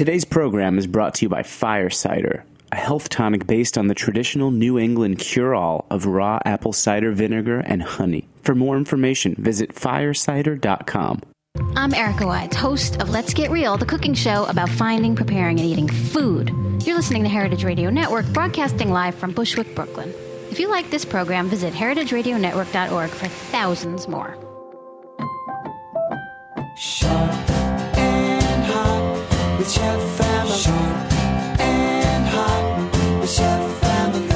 Today's program is brought to you by Fire Cider, a health tonic based on the traditional New England cure-all of raw apple cider vinegar and honey. For more information, visit Firesider.com. I'm Erica Wides, host of Let's Get Real, the cooking show about finding, preparing, and eating food. You're listening to Heritage Radio Network, broadcasting live from Bushwick, Brooklyn. If you like this program, visit heritageradionetwork.org for thousands more. Sharp and Hot with Chef Family. Sharp and Hot with Chef Family.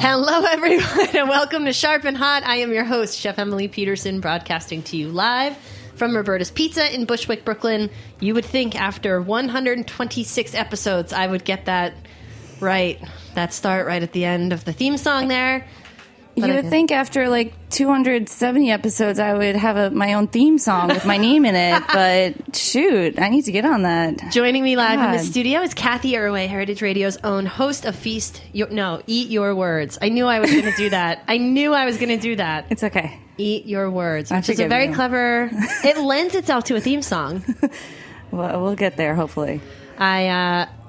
Hello, everyone, and welcome to Sharp and Hot. I am your host, Chef Emily Peterson, broadcasting to you live from Roberta's Pizza in Bushwick, Brooklyn. You would think after 126 episodes, I would get that right. That start right at the end of the theme song there. But you would think after like 270 episodes, I would have my own theme song with my name in it. But shoot, I need to get on that. Joining me live in the studio is Cathy Erway, Heritage Radio's own host of Eat Your Words. I knew I was going to do that. It's okay. Eat Your Words, which is a very clever. It lends itself to a theme song. Well, we'll get there, hopefully.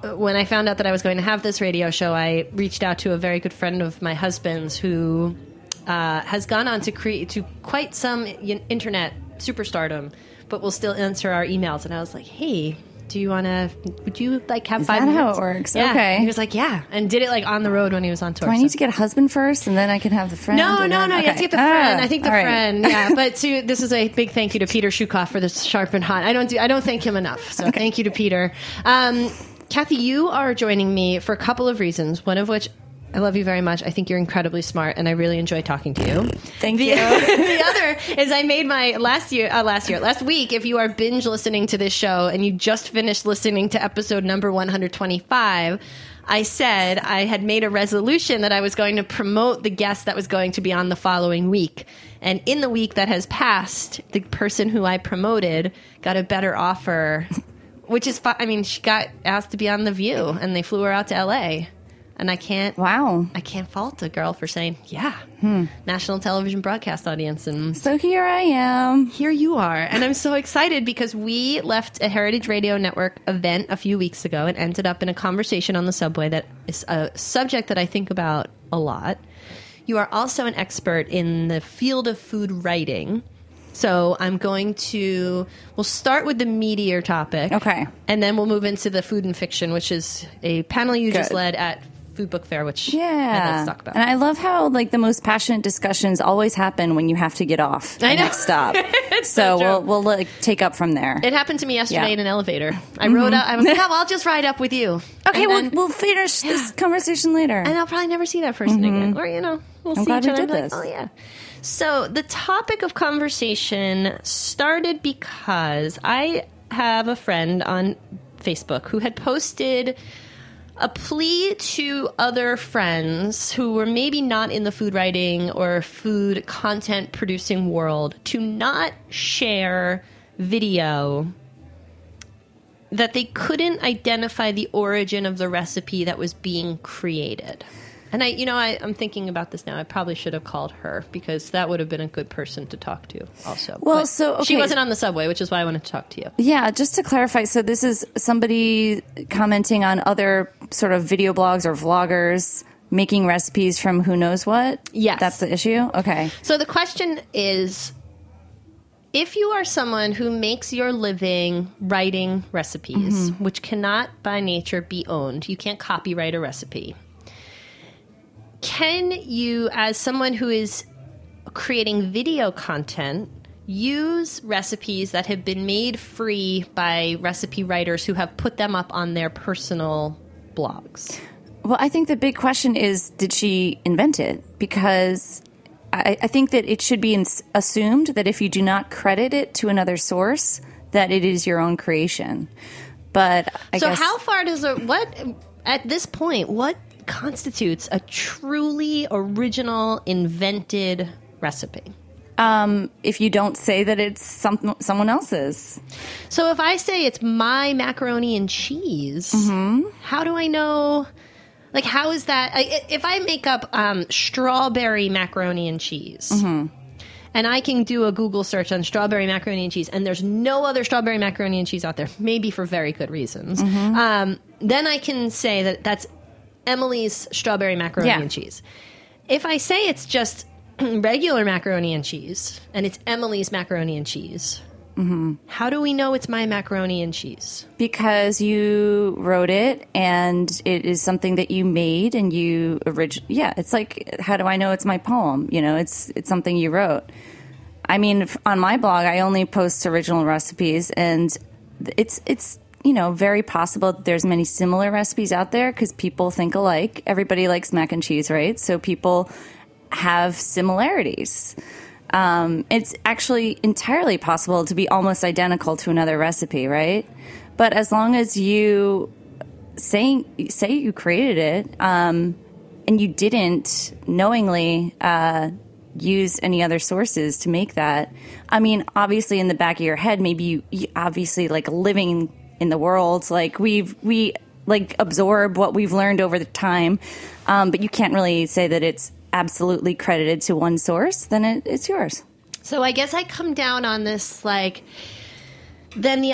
When I found out that I was going to have this radio show, I reached out to a very good friend of my husband's who has gone on to create to quite some internet superstardom, but will still answer our emails. And I was like, hey, would you like have 5 minutes? Is that how it works? Yeah. Okay. And he was like, yeah. And did it like on the road when he was on tour. Do I need to get a husband first and then I can have the friend? No. Okay. You have to get the friend. I think the friend. Right. Yeah. But this is a big thank you to Peter Shukoff for this Sharp and Hot. I don't thank him enough. So okay. Thank you to Peter. Cathy, you are joining me for a couple of reasons, one of which I love you very much. I think you're incredibly smart, and I really enjoy talking to you. Thank you. The other is I made my last week, if you are binge listening to this show and you just finished listening to episode number 125, I said I had made a resolution that I was going to promote the guest that was going to be on the following week. And in the week that has passed, the person who I promoted got a better offer. Which is fun. I mean, she got asked to be on The View, and they flew her out to L.A. And I can't. Wow. I can't fault a girl for saying, yeah, national television broadcast audience. And so here I am. Here you are. And I'm so excited because we left a Heritage Radio Network event a few weeks ago and ended up in a conversation on the subway that is a subject that I think about a lot. You are also an expert in the field of food writing. So we'll start with the meatier topic. Okay. And then we'll move into the food and fiction, which is a panel you just led at Food Book Fair, which I'd like to talk about. And I love how like the most passionate discussions always happen when you have to get off the next stop. So we'll like take up from there. It happened to me yesterday in an elevator. I rode up. I was like, I'll just ride up with you. Okay, we'll finish this conversation later. And I'll probably never see that person again. Or, we'll see each other. I'm glad we did this. Like, oh, yeah. So the topic of conversation started because I have a friend on Facebook who had posted a plea to other friends who were maybe not in the food writing or food content producing world to not share video that they couldn't identify the origin of the recipe that was being created. And I'm thinking about this now. I probably should have called her because that would have been a good person to talk to also. Well, she wasn't on the subway, which is why I wanted to talk to you. Yeah, just to clarify. So this is somebody commenting on other sort of video blogs or vloggers making recipes from who knows what? Yes. That's the issue? Okay. So the question is, if you are someone who makes your living writing recipes, which cannot by nature be owned, you can't copyright a recipe. Can you, as someone who is creating video content, use recipes that have been made free by recipe writers who have put them up on their personal blogs? Well, I think the big question is, did she invent it? Because I think that it should be assumed that if you do not credit it to another source, that it is your own creation. But I guess... how far does at this point, what constitutes a truly original, invented recipe? If you don't say that it's someone else's. So if I say it's my macaroni and cheese, how do I know? Like, how is that? If I make up strawberry macaroni and cheese And I can do a Google search on strawberry macaroni and cheese, and there's no other strawberry macaroni and cheese out there, maybe for very good reasons. Mm-hmm. Then I can say that that's Emily's strawberry macaroni and cheese. If I say it's just regular macaroni and cheese, and it's Emily's macaroni and cheese, mm-hmm. how do we know it's my macaroni and cheese? Because you wrote it, and it is something that you made, and you Yeah, it's like, how do I know it's my poem? You know, it's something you wrote. I mean, on my blog, I only post original recipes, and it's you know, very possible that there's many similar recipes out there because people think alike. Everybody likes mac and cheese, right? So people have similarities. It's actually entirely possible to be almost identical to another recipe, right? But as long as you say you created it and you didn't knowingly use any other sources to make that, I mean, obviously in the back of your head, maybe you obviously like living in the world, like we like absorb what we've learned over the time, but you can't really say that it's absolutely credited to one source, then it's yours. So I guess I come down on this, like, then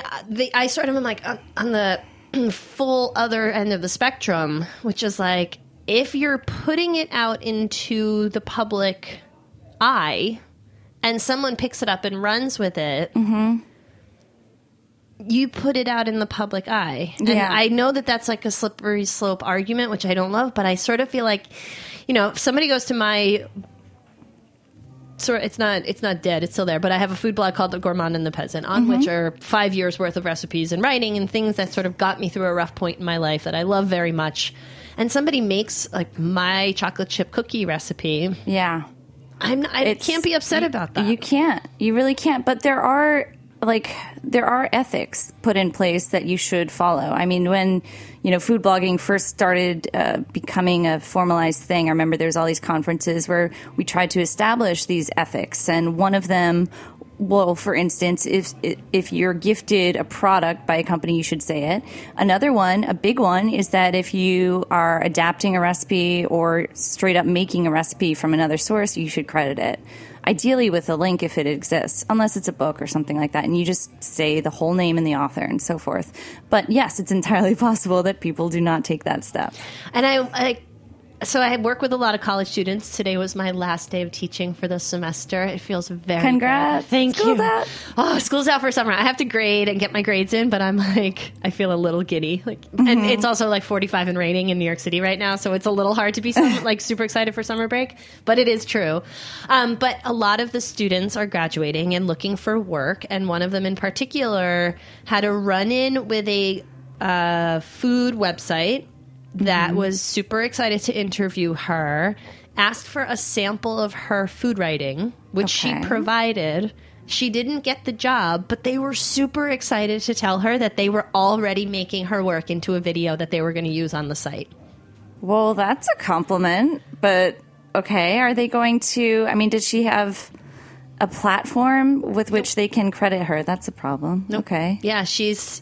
I sort of am like on the full other end of the spectrum, which is like, if you're putting it out into the public eye and someone picks it up and runs with it, mm-hmm. you put it out in the public eye. And I know that that's like a slippery slope argument, which I don't love, but I sort of feel like, you know, if somebody goes to my sort, it's not dead, it's still there, but I have a food blog called The Gourmand and the Peasant, on mm-hmm. which are 5 years worth of recipes and writing and things that sort of got me through a rough point in my life that I love very much. And somebody makes like my chocolate chip cookie recipe. Yeah. I can't be upset about that. You can't. You really can't. But there are ethics put in place that you should follow. I mean, when, you know, food blogging first started becoming a formalized thing, I remember there's all these conferences where we tried to establish these ethics. And one of them, well, for instance, if you're gifted a product by a company, you should say it. Another one, a big one, is that if you are adapting a recipe or straight up making a recipe from another source, you should credit it. Ideally with a link if it exists, unless it's a book or something like that, and you just say the whole name and the author and so forth. But yes, it's entirely possible that people do not take that step. And I work with a lot of college students. Today was my last day of teaching for the semester. It feels very Congrats. Bad. Thank school's you. Out. Oh, school's out for summer. I have to grade and get my grades in, but I'm like, I feel a little giddy. Like, mm-hmm. And it's also like 45 and raining in New York City right now, so it's a little hard to be like super excited for summer break, but it is true. But a lot of the students are graduating and looking for work, and one of them in particular had a run-in with a food website that mm-hmm. was super excited to interview her, asked for a sample of her food writing, which she provided. She didn't get the job, but they were super excited to tell her that they were already making her work into a video that they were going to use on the site. Well, that's a compliment, but okay. Are they going to, I mean, did she have a platform with which they can credit her? That's a problem. Nope. Okay. Yeah, she's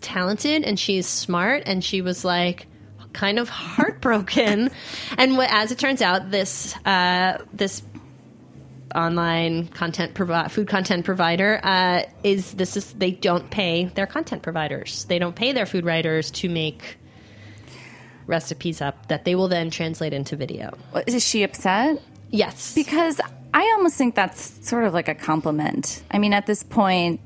talented and she's smart, and she was like kind of heartbroken. And as it turns out, this online food content provider they don't pay their content providers. They don't pay their food writers to make recipes up that they will then translate into video. Is she upset? Yes. Because I almost think that's sort of like a compliment. I mean, at this point,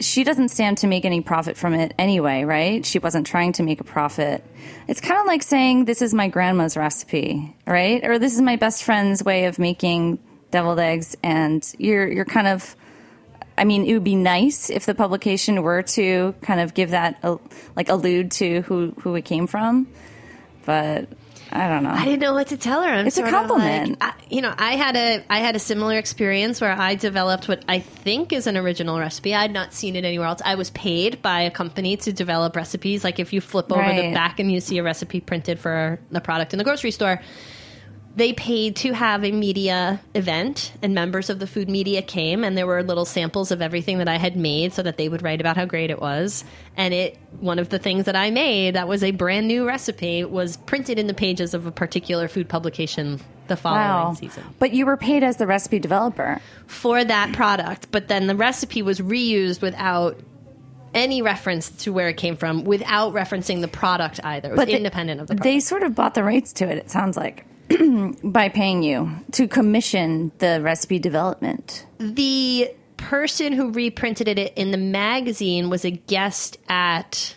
she doesn't stand to make any profit from it anyway, right? She wasn't trying to make a profit. It's kind of like saying, this is my grandma's recipe, right? Or this is my best friend's way of making deviled eggs. And you're kind of, I mean, it would be nice if the publication were to kind of give that, like allude to who it came from. But I don't know. I didn't know what to tell her. It's a compliment. Like, I had a similar experience where I developed what I think is an original recipe. I'd not seen it anywhere else. I was paid by a company to develop recipes. Like if you flip over the back and you see a recipe printed for the product in the grocery store, they paid to have a media event, and members of the food media came, and there were little samples of everything that I had made so that they would write about how great it was. And one of the things that I made that was a brand new recipe was printed in the pages of a particular food publication the following season. But you were paid as the recipe developer. For that product. But then the recipe was reused without any reference to where it came from, without referencing the product either. It was independent of the product. They sort of bought the rights to it sounds like, by paying you to commission the recipe development. The person who reprinted it in the magazine was a guest at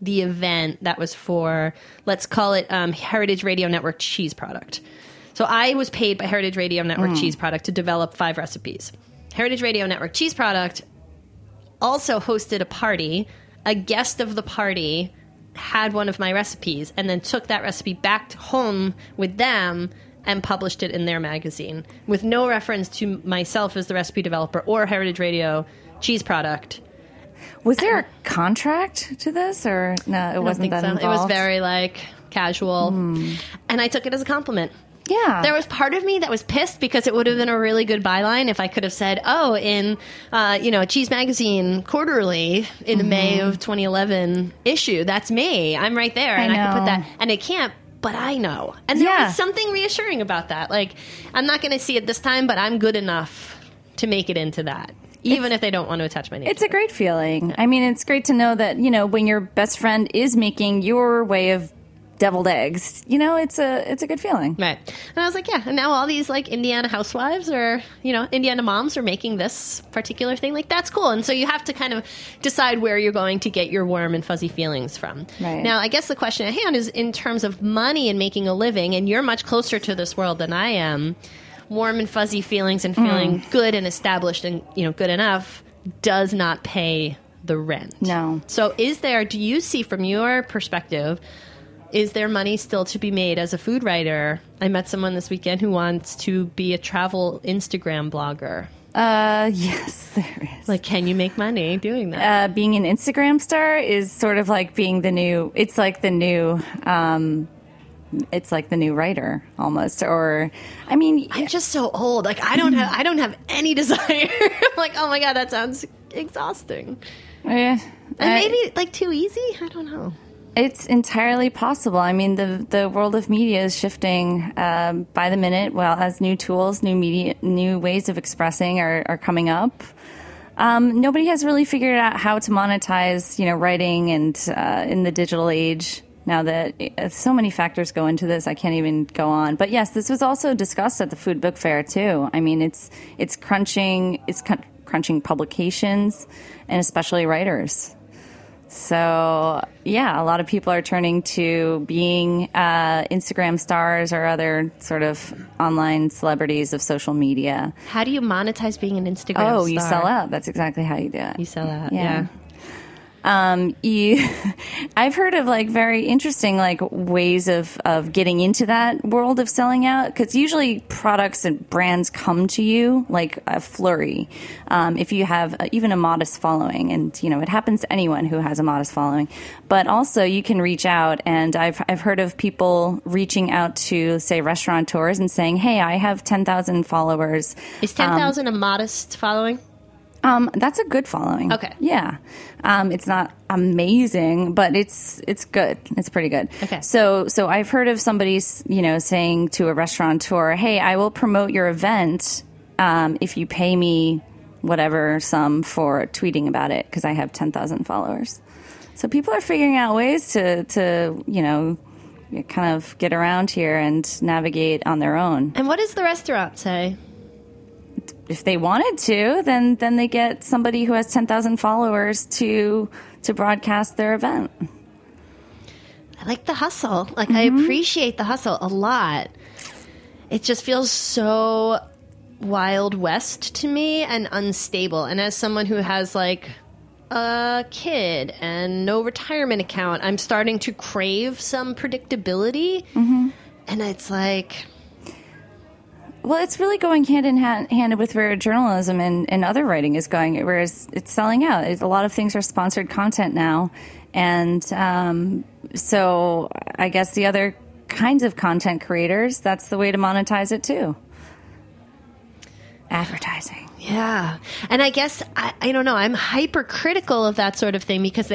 the event that was for, let's call it Heritage Radio Network cheese product. So I was paid by Heritage Radio Network cheese product to develop 5 recipes. Heritage Radio Network cheese product also hosted a party. A guest of the party had one of my recipes and then took that recipe back home with them and published it in their magazine with no reference to myself as the recipe developer or Heritage Radio cheese product. Was there a contract to this or no? It wasn't that involved. It was very casual, and I took it as a compliment. Yeah. There was part of me that was pissed because it would have been a really good byline if I could have said, oh, in, Cheese Magazine quarterly in the May of 2011 issue, that's me. I'm right there. And I could put that. And it can't, but I know. And there was something reassuring about that. Like, I'm not going to see it this time, but I'm good enough to make it into that. Even if they don't want to attach my name. It's a great feeling. Yeah. I mean, it's great to know that, when your best friend is making your way of deviled eggs, it's a good feeling. Right. And I was like, yeah. And now all these Indiana housewives or, Indiana moms are making this particular thing. That's cool. And so you have to kind of decide where you're going to get your warm and fuzzy feelings from. Right. Now, I guess the question at hand is in terms of money and making a living, and you're much closer to this world than I am. Warm and fuzzy feelings and feeling good and established and, good enough does not pay the rent. No. So do you see from your perspective, is there money still to be made as a food writer? I met someone this weekend who wants to be a travel Instagram blogger. Yes, there is. Can you make money doing that? Being an Instagram star is sort of being the new, it's like the new writer almost, or I'm just so old. I don't have any desire. I'm oh my God, that sounds exhausting. Yeah, and maybe too easy. I don't know. It's entirely possible. The world of media is shifting by the minute. Well, as new tools, new media, new ways of expressing are coming up. Nobody has really figured out how to monetize, writing and in the digital age. Now that so many factors go into this, I can't even go on. But yes, this was also discussed at the Food Book Fair too. It's crunching, crunching publications and especially writers. So yeah, a lot of people are turning to being Instagram stars or other sort of online celebrities of social media. How do you monetize being an Instagram star? Oh, you sell out. That's exactly how you do it. You sell out. Yeah. I've heard of very interesting ways of getting into that world of selling out, because usually products and brands come to you like a flurry if you have even a modest following, and it happens to anyone who has a modest following. But also you can reach out, and I've heard of people reaching out to say restaurateurs and saying, hey, I have 10,000 followers. Is 10,000 a modest following? That's a good following. Okay. Yeah. It's not amazing, but it's good. It's pretty good. Okay. So I've heard of somebody, saying to a restaurateur, hey, I will promote your event, if you pay me whatever sum for tweeting about it, because I have 10,000 followers. So people are figuring out ways to kind of get around here and navigate on their own. And what does the restaurant say? If they wanted to, then they get somebody who has 10,000 followers to broadcast their event. I like the hustle. I appreciate the hustle a lot. It just feels so Wild West to me and unstable. And as someone who has a kid and no retirement account, I'm starting to crave some predictability. Mm-hmm. And it's well, it's really going hand in hand with where journalism and other writing is going, whereas it's selling out. A lot of things are sponsored content now. And so I guess the other kinds of content creators, that's the way to monetize it too. Advertising. Yeah. And I guess, I don't know, I'm hypercritical of that sort of thing because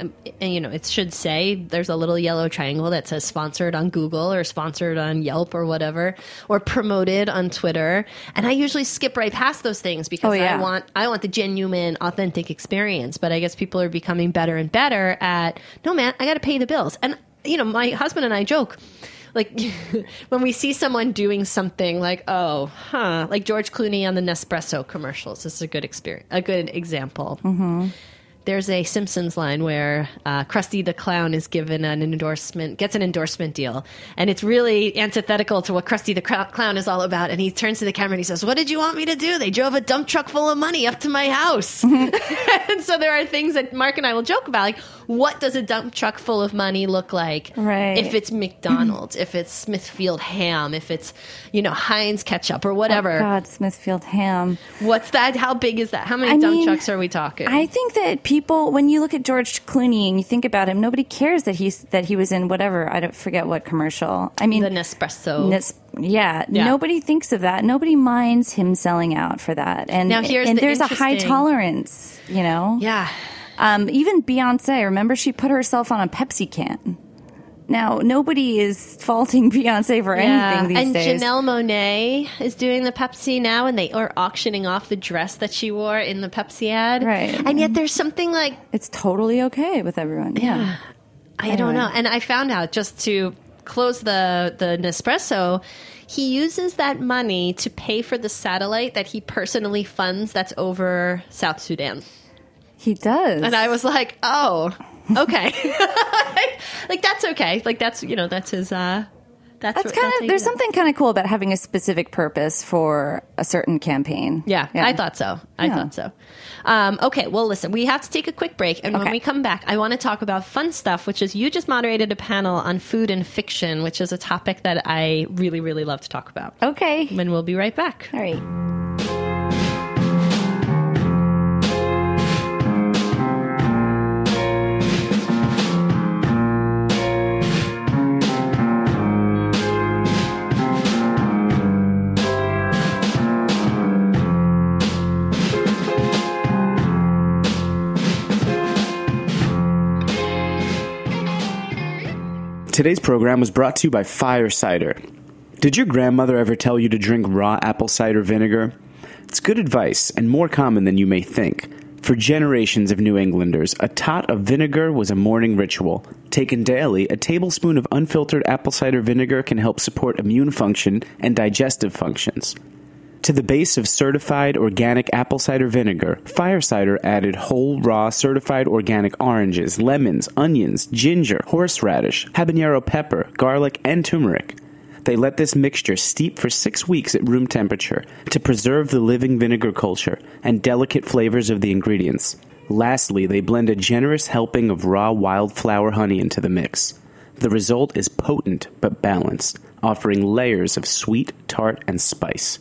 and, you know, it should say there's a little yellow triangle that says sponsored on Google or sponsored on Yelp or whatever, or promoted on Twitter. And I usually skip right past those things because I want the genuine, authentic experience. But I guess people are becoming better and better at, no, man, I got to pay the bills. And, you know, my husband and I joke, like, when we see someone doing something like, oh, huh, like George Clooney on the Nespresso commercials. This is a good experience, a good example. Mm-hmm. There's a Simpsons line where Krusty the Clown is given an endorsement, gets an endorsement deal. And it's really antithetical to what Krusty the Clown is all about. And he turns to the camera and he says, what did you want me to do? They drove a dump truck full of money up to my house. Mm-hmm. And so there are things that Mark and I will joke about. Like, what does a dump truck full of money look like? Right. If it's McDonald's, if it's Smithfield ham, if it's, you know, Heinz ketchup or whatever. Oh, God, Smithfield ham. What's that? How big is that? How many dump trucks are we talking? I think that people, when you look at George Clooney and you think about him, nobody cares that he was in whatever, I don't forget what commercial. I mean, the Nespresso. Nobody thinks of that. Nobody minds him selling out for that. And now here's there's a high tolerance, you know. Yeah. Even Beyonce, remember, she put herself on a Pepsi can. Now, nobody is faulting Beyonce for anything these days. And Janelle Monáe is doing the Pepsi now, and they are auctioning off the dress that she wore in the Pepsi ad. Right. And yet there's something like... It's totally okay with everyone. Yeah. I don't know. And I found out, just to close the Nespresso... He uses that money to pay for the satellite that he personally funds that's over South Sudan. He does. And I was like, oh... Okay. like that's okay. Like that's, you know, that's his, that's kind of, there's something kind of cool about having a specific purpose for a certain campaign. Yeah. I thought so. I thought so. Okay. Well, listen, we have to take a quick break. And when we come back, I want to talk about fun stuff, which is you just moderated a panel on food and fiction, which is a topic that I really, really love to talk about. Okay. And we'll be right back. All right. Today's program was brought to you by Fire Cider. Did your grandmother ever tell you to drink raw apple cider vinegar? It's good advice and more common than you may think. For generations of New Englanders, a tot of vinegar was a morning ritual. Taken daily, a tablespoon of unfiltered apple cider vinegar can help support immune function and digestive functions. To the base of certified organic apple cider vinegar, Fire Cider added whole, raw, certified organic oranges, lemons, onions, ginger, horseradish, habanero pepper, garlic, and turmeric. They let this mixture steep for 6 weeks at room temperature to preserve the living vinegar culture and delicate flavors of the ingredients. Lastly, they blend a generous helping of raw wildflower honey into the mix. The result is potent but balanced, offering layers of sweet, tart, and spice.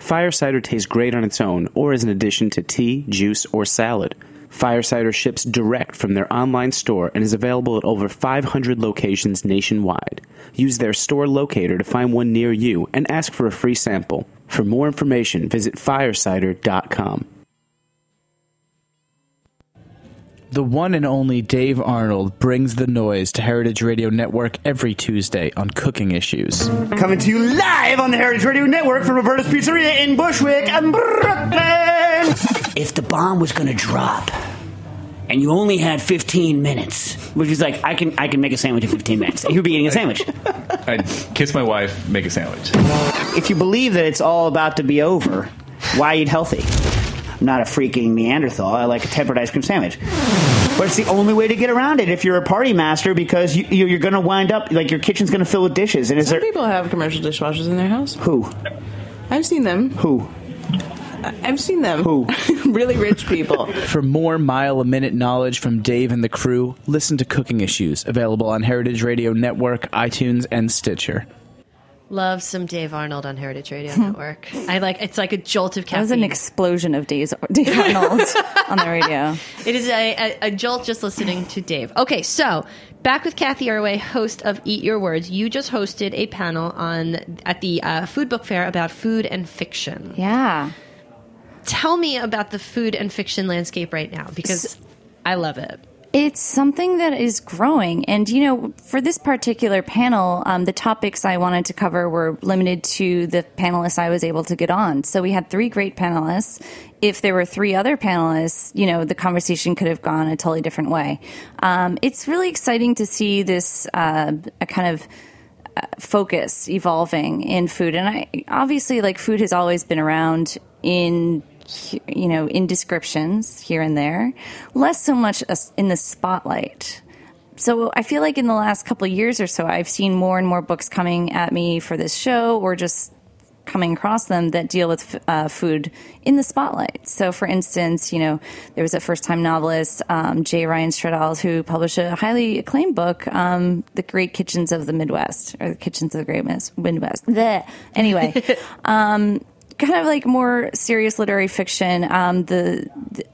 Fire Cider tastes great on its own or as an addition to tea, juice, or salad. Fire Cider ships direct from their online store and is available at over 500 locations nationwide. Use their store locator to find one near you and ask for a free sample. For more information, visit Firesider.com. The one and only Dave Arnold brings the noise to Heritage Radio Network every Tuesday on Cooking Issues. Coming to you live on the Heritage Radio Network from Roberta's Pizzeria in Bushwick and Brooklyn. If the bomb was going to drop and you only had 15 minutes, which is like, I can make a sandwich in 15 minutes. He would be eating a sandwich. I'd kiss my wife, make a sandwich. If you believe that it's all about to be over, why eat healthy? I'm not a freaking Neanderthal. I like a tempered ice cream sandwich. But it's the only way to get around it if you're a party master, because you're going to wind up, like, your kitchen's going to fill with dishes. And people have commercial dishwashers in their house. Who? I've seen them. Who? I've seen them. Who? Really rich people. For more mile-a-minute knowledge from Dave and the crew, listen to Cooking Issues, available on Heritage Radio Network, iTunes, and Stitcher. Love some Dave Arnold on Heritage Radio Network. It's like a jolt of caffeine. That was an explosion of Dave Arnold on the radio. It is a jolt just listening to Dave. Okay, so back with Cathy Erway, host of Eat Your Words. You just hosted a panel at the Food Book Fair about food and fiction. Yeah. Tell me about the food and fiction landscape right now, because I love it. It's something that is growing. And, you know, for this particular panel, the topics I wanted to cover were limited to the panelists I was able to get on. So we had three great panelists. If there were three other panelists, you know, the conversation could have gone a totally different way. It's really exciting to see this a kind of focus evolving in food. And obviously, like, food has always been around in, you know, in descriptions here and there, less so much in the spotlight. So I feel like in the last couple of years or so, I've seen more and more books coming at me for this show or just coming across them that deal with food in the spotlight. So for instance, you know, there was a first-time novelist, J. Ryan Stradal, who published a highly acclaimed book, The Great Kitchens of the Midwest, or The Kitchens of the Great Midwest. Blech. Anyway, kind of like more serious literary fiction.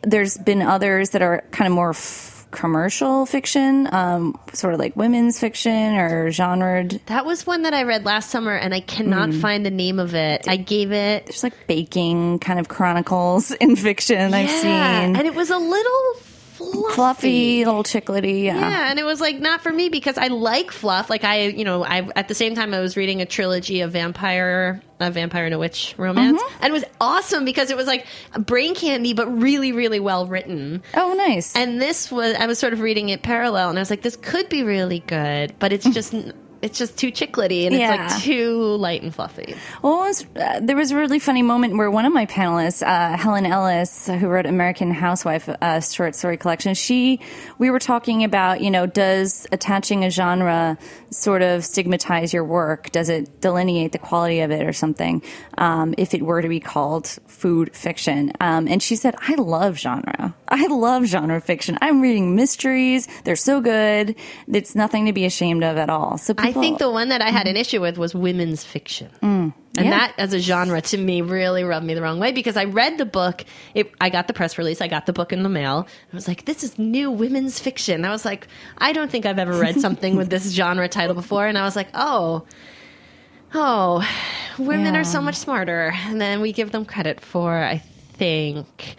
There's been others that are kind of more commercial fiction, sort of like women's fiction or genred. That was one that I read last summer, and I cannot find the name of it. I gave it... There's like baking kind of chronicles in fiction I've seen. And it was a little... Fluffy, little chiclety. Yeah, and it was like not for me because I like fluff. Like I at the same time I was reading a trilogy of vampire and a witch romance, and it was awesome because it was like brain candy but really, really well written. Oh, nice. And this was, I was sort of reading it parallel, and I was like, this could be really good, but it's just. It's just too chiclety, and it's like too light and fluffy. Well, there was a really funny moment where one of my panelists, Helen Ellis, who wrote American Housewife, short story collection, we were talking about, you know, does attaching a genre sort of stigmatize your work? Does it delineate the quality of it or something, if it were to be called food fiction? And she said, I love genre. I love genre fiction. I'm reading mysteries. They're so good. It's nothing to be ashamed of at all. So I think the one that I had an issue with was women's fiction. And that as a genre to me really rubbed me the wrong way because I read the book. I got the press release. I got the book in the mail. I was like, this is new women's fiction. I was like, I don't think I've ever read something with this genre title before. And I was like, oh, women are so much smarter than we give them credit for, I think.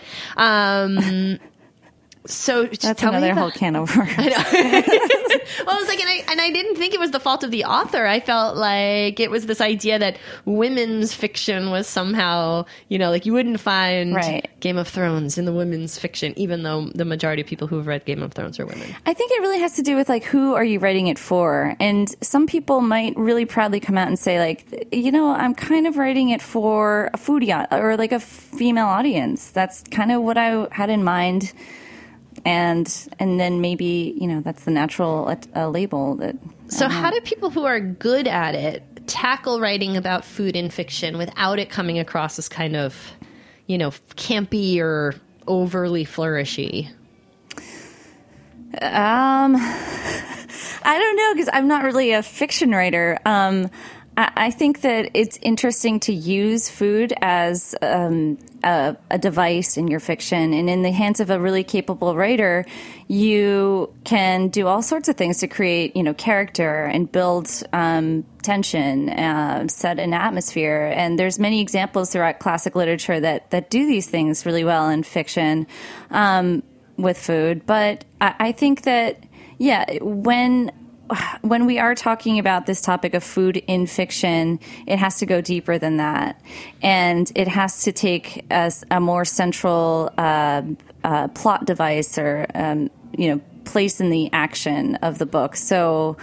So that's another whole can of worms. I know. Well, I was like, and I didn't think it was the fault of the author. I felt like it was this idea that women's fiction was somehow, you know, like you wouldn't find Game of Thrones in the women's fiction, even though the majority of people who have read Game of Thrones are women. I think it really has to do with like who are you writing it for, and some people might really proudly come out and say like, you know, I'm kind of writing it for a foodie or like a female audience. That's kind of what I had in mind. And then maybe, you know, that's the natural label. So how do people who are good at it tackle writing about food in fiction without it coming across as kind of, you know, campy or overly flourishy? I don't know because I'm not really a fiction writer. I think that it's interesting to use food as a device in your fiction. And in the hands of a really capable writer, you can do all sorts of things to create, you know, character and build tension, set an atmosphere. And there's many examples throughout classic literature that do these things really well in fiction with food. But I think that, when we are talking about this topic of food in fiction, it has to go deeper than that. And it has to take a more central plot device or, you know, place in the action of the book. So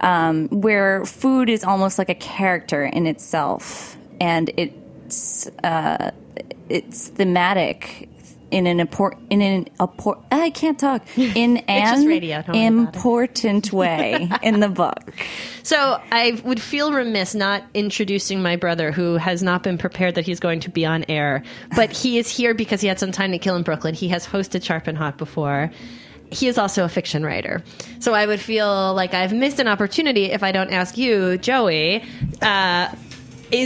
where food is almost like a character in itself and it's thematic in an important way in the book. So I would feel remiss not introducing my brother, who has not been prepared that he's going to be on air, but he is here because he had some time to kill in Brooklyn. He has hosted Sharp and Hot before. He is also a fiction writer. So I would feel like I've missed an opportunity if I don't ask you, Joey,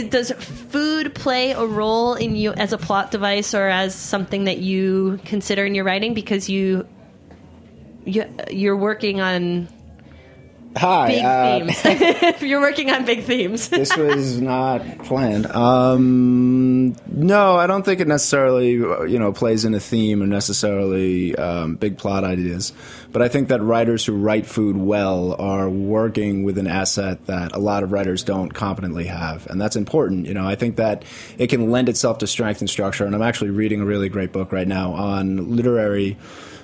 does food play a role in you as a plot device or as something that you consider in your writing because you're working on Hi. Big themes. You're working on big themes. This was not planned. No, I don't think it necessarily, plays in a theme or necessarily big plot ideas. But I think that writers who write food well are working with an asset that a lot of writers don't competently have. And that's important. I think that it can lend itself to strength and structure. And I'm actually reading a really great book right now on literary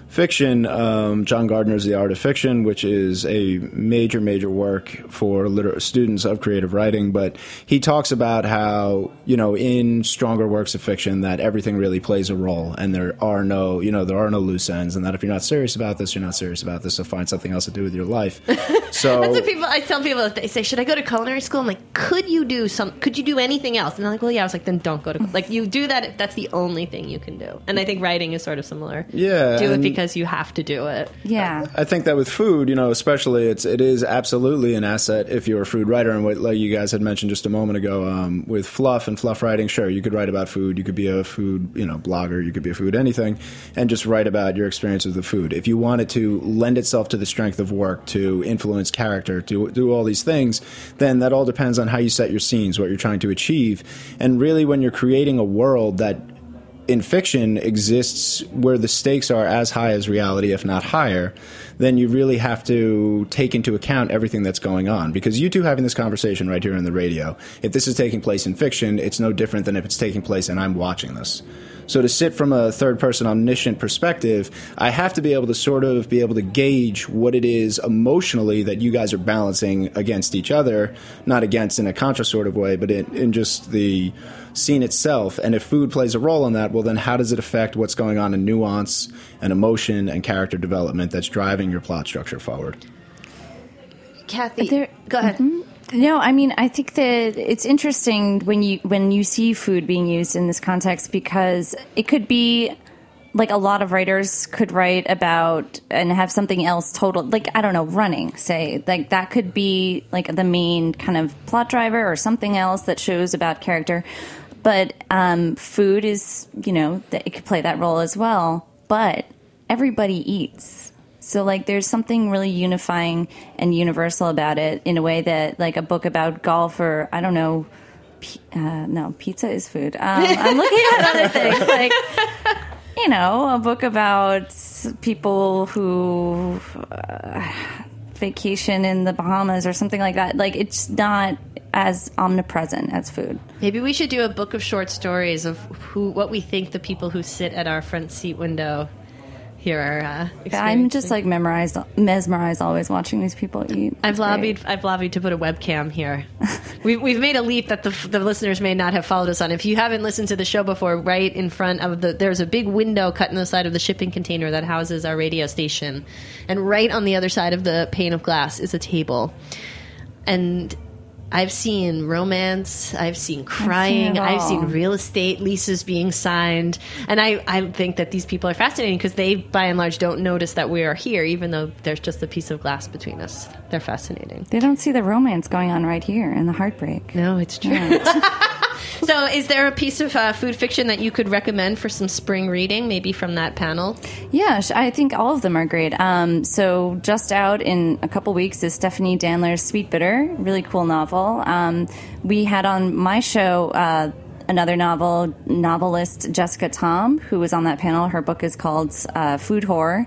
fiction, John Gardner's The Art of Fiction, which is a major work for students of creative writing. But he talks about how, in stronger works of fiction, that everything really plays a role, and there are no loose ends, and that if you're not serious about this, so find something else to do with your life. So that's what I tell people. They say, should I go to culinary school? I'm like, could you do anything else? And they're like, well, yeah. I was like, then don't go to you do that. That's the only thing you can do. And I think writing is sort of similar. Yeah. Do it because you have to do it. Yeah. I think that with food, especially it is absolutely an asset if you're a food writer. And what, like you guys had mentioned just a moment ago, with fluff writing, sure, you could write about food. You could be a food, blogger. You could be a food anything and just write about your experience with the food. If you wanted to lend itself to the strength of work, to influence character, to do all these things, then that all depends on how you set your scenes, what you're trying to achieve. And really when you're creating a world that in fiction exists where the stakes are as high as reality, if not higher, then you really have to take into account everything that's going on. Because you two having this conversation right here on the radio, if this is taking place in fiction, it's no different than if it's taking place and I'm watching this. So to sit from a third-person omniscient perspective, I have to be able to gauge what it is emotionally that you guys are balancing against each other, not against in a contra sort of way, but in just the scene itself. And if food plays a role in that, well, then how does it affect what's going on in nuance and emotion and character development that's driving your plot structure forward? Cathy, go ahead. Mm-hmm. No, I mean, I think that it's interesting when you see food being used in this context, because it could be like a lot of writers could write about and have something else total, like, I don't know, running, say, like that could be like the main kind of plot driver or something else that shows about character. But food is, it could play that role as well. But everybody eats. So, like, there's something really unifying and universal about it in a way that, like, a book about golf or, I don't know, pizza is food. I'm looking at other things. Like, a book about people who vacation in the Bahamas or something like that. Like, it's not as omnipresent as food. Maybe we should do a book of short stories of what we think the people who sit at our front seat window here are. I'm just like mesmerized, always watching these people eat. I've lobbied to put a webcam here. We've made a leap that the listeners may not have followed us on. If you haven't listened to the show before, right in front of there's a big window cut in the side of the shipping container that houses our radio station, and right on the other side of the pane of glass is a table. And I've seen romance, I've seen crying, I've seen real estate leases being signed. And I think that these people are fascinating because they, by and large, don't notice that we are here, even though there's just a piece of glass between us. They're fascinating. They don't see the romance going on right here and the heartbreak. No, it's true. Yeah. So is there a piece of food fiction that you could recommend for some spring reading, maybe from that panel? Yeah, I think all of them are great. So just out in a couple weeks is Stephanie Danler's Sweet Bitter, really cool novel. We had on my show another novelist, Jessica Tom, who was on that panel. Her book is called Food Whore.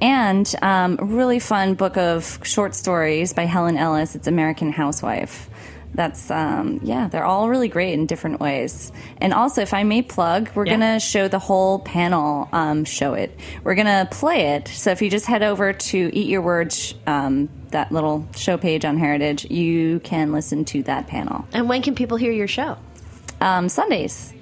And a really fun book of short stories by Helen Ellis. It's American Housewife. That's, they're all really great in different ways. And also, if I may plug, we're going to show the whole panel, show it. We're going to play it. So if you just head over to Eat Your Words, that little show page on Heritage, you can listen to that panel. And when can people hear your show? Sundays.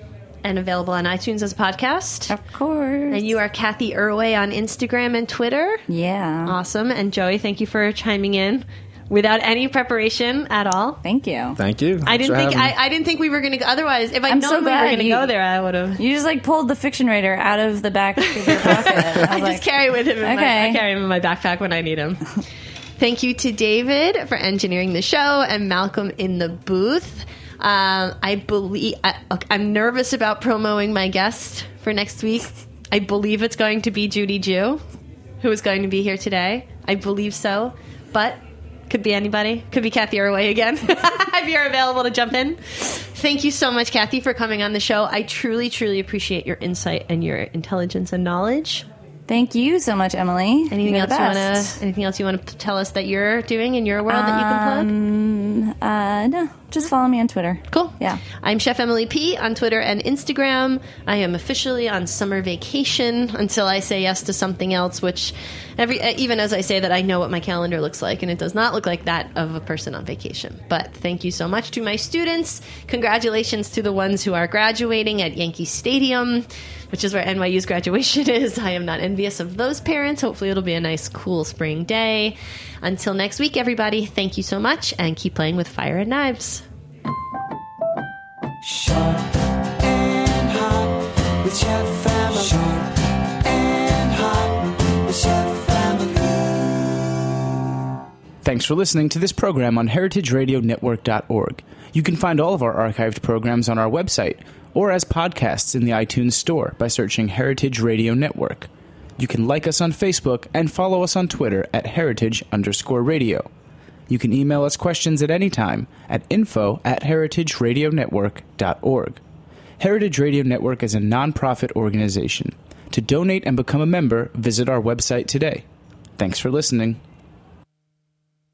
And available on iTunes as a podcast. Of course. And you are Cathy Erway on Instagram and Twitter. Yeah. Awesome. And Joey, thank you for chiming in. Without any preparation at all. Thank you. I didn't think we were going to go. Otherwise, if I'd known we were going to go there, I would have. You just like pulled the fiction writer out of the back of your pocket. I carry him in my backpack when I need him. Thank you to David for engineering the show and Malcolm in the booth. I'm nervous about promoting my guest for next week. I believe it's going to be Judy Jew, who is going to be here today. I believe so, but Could be anybody. Could be Cathy Erway again, if you're available to jump in. Thank you so much, Cathy, for coming on the show. I truly, truly appreciate your insight and your intelligence and knowledge. Thank you so much, Emily. Anything else you want to tell us that you're doing in your world that you can plug? No. Just follow me on Twitter. Cool. Yeah. I'm Chef Emily P. on Twitter and Instagram. I am officially on summer vacation until I say yes to something else, which even as I say that, I know what my calendar looks like, and it does not look like that of a person on vacation. But thank you so much to my students. Congratulations to the ones who are graduating at Yankee Stadium, which is where NYU's graduation is. I am not envious of those parents. Hopefully it'll be a nice, cool spring day. Until next week, everybody, thank you so much, and keep playing with fire and knives. Sharp and hot with Chef Family. Sharp and hot with Chef Family. Thanks for listening to this program on heritageradionetwork.org. You can find all of our archived programs on our website or as podcasts in the iTunes store by searching Heritage Radio Network. You can like us on Facebook and follow us on Twitter at @heritage_radio. You can email us questions at any time at info@heritageradionetwork.org. Heritage Radio Network is a nonprofit organization. To donate and become a member, visit our website today. Thanks for listening.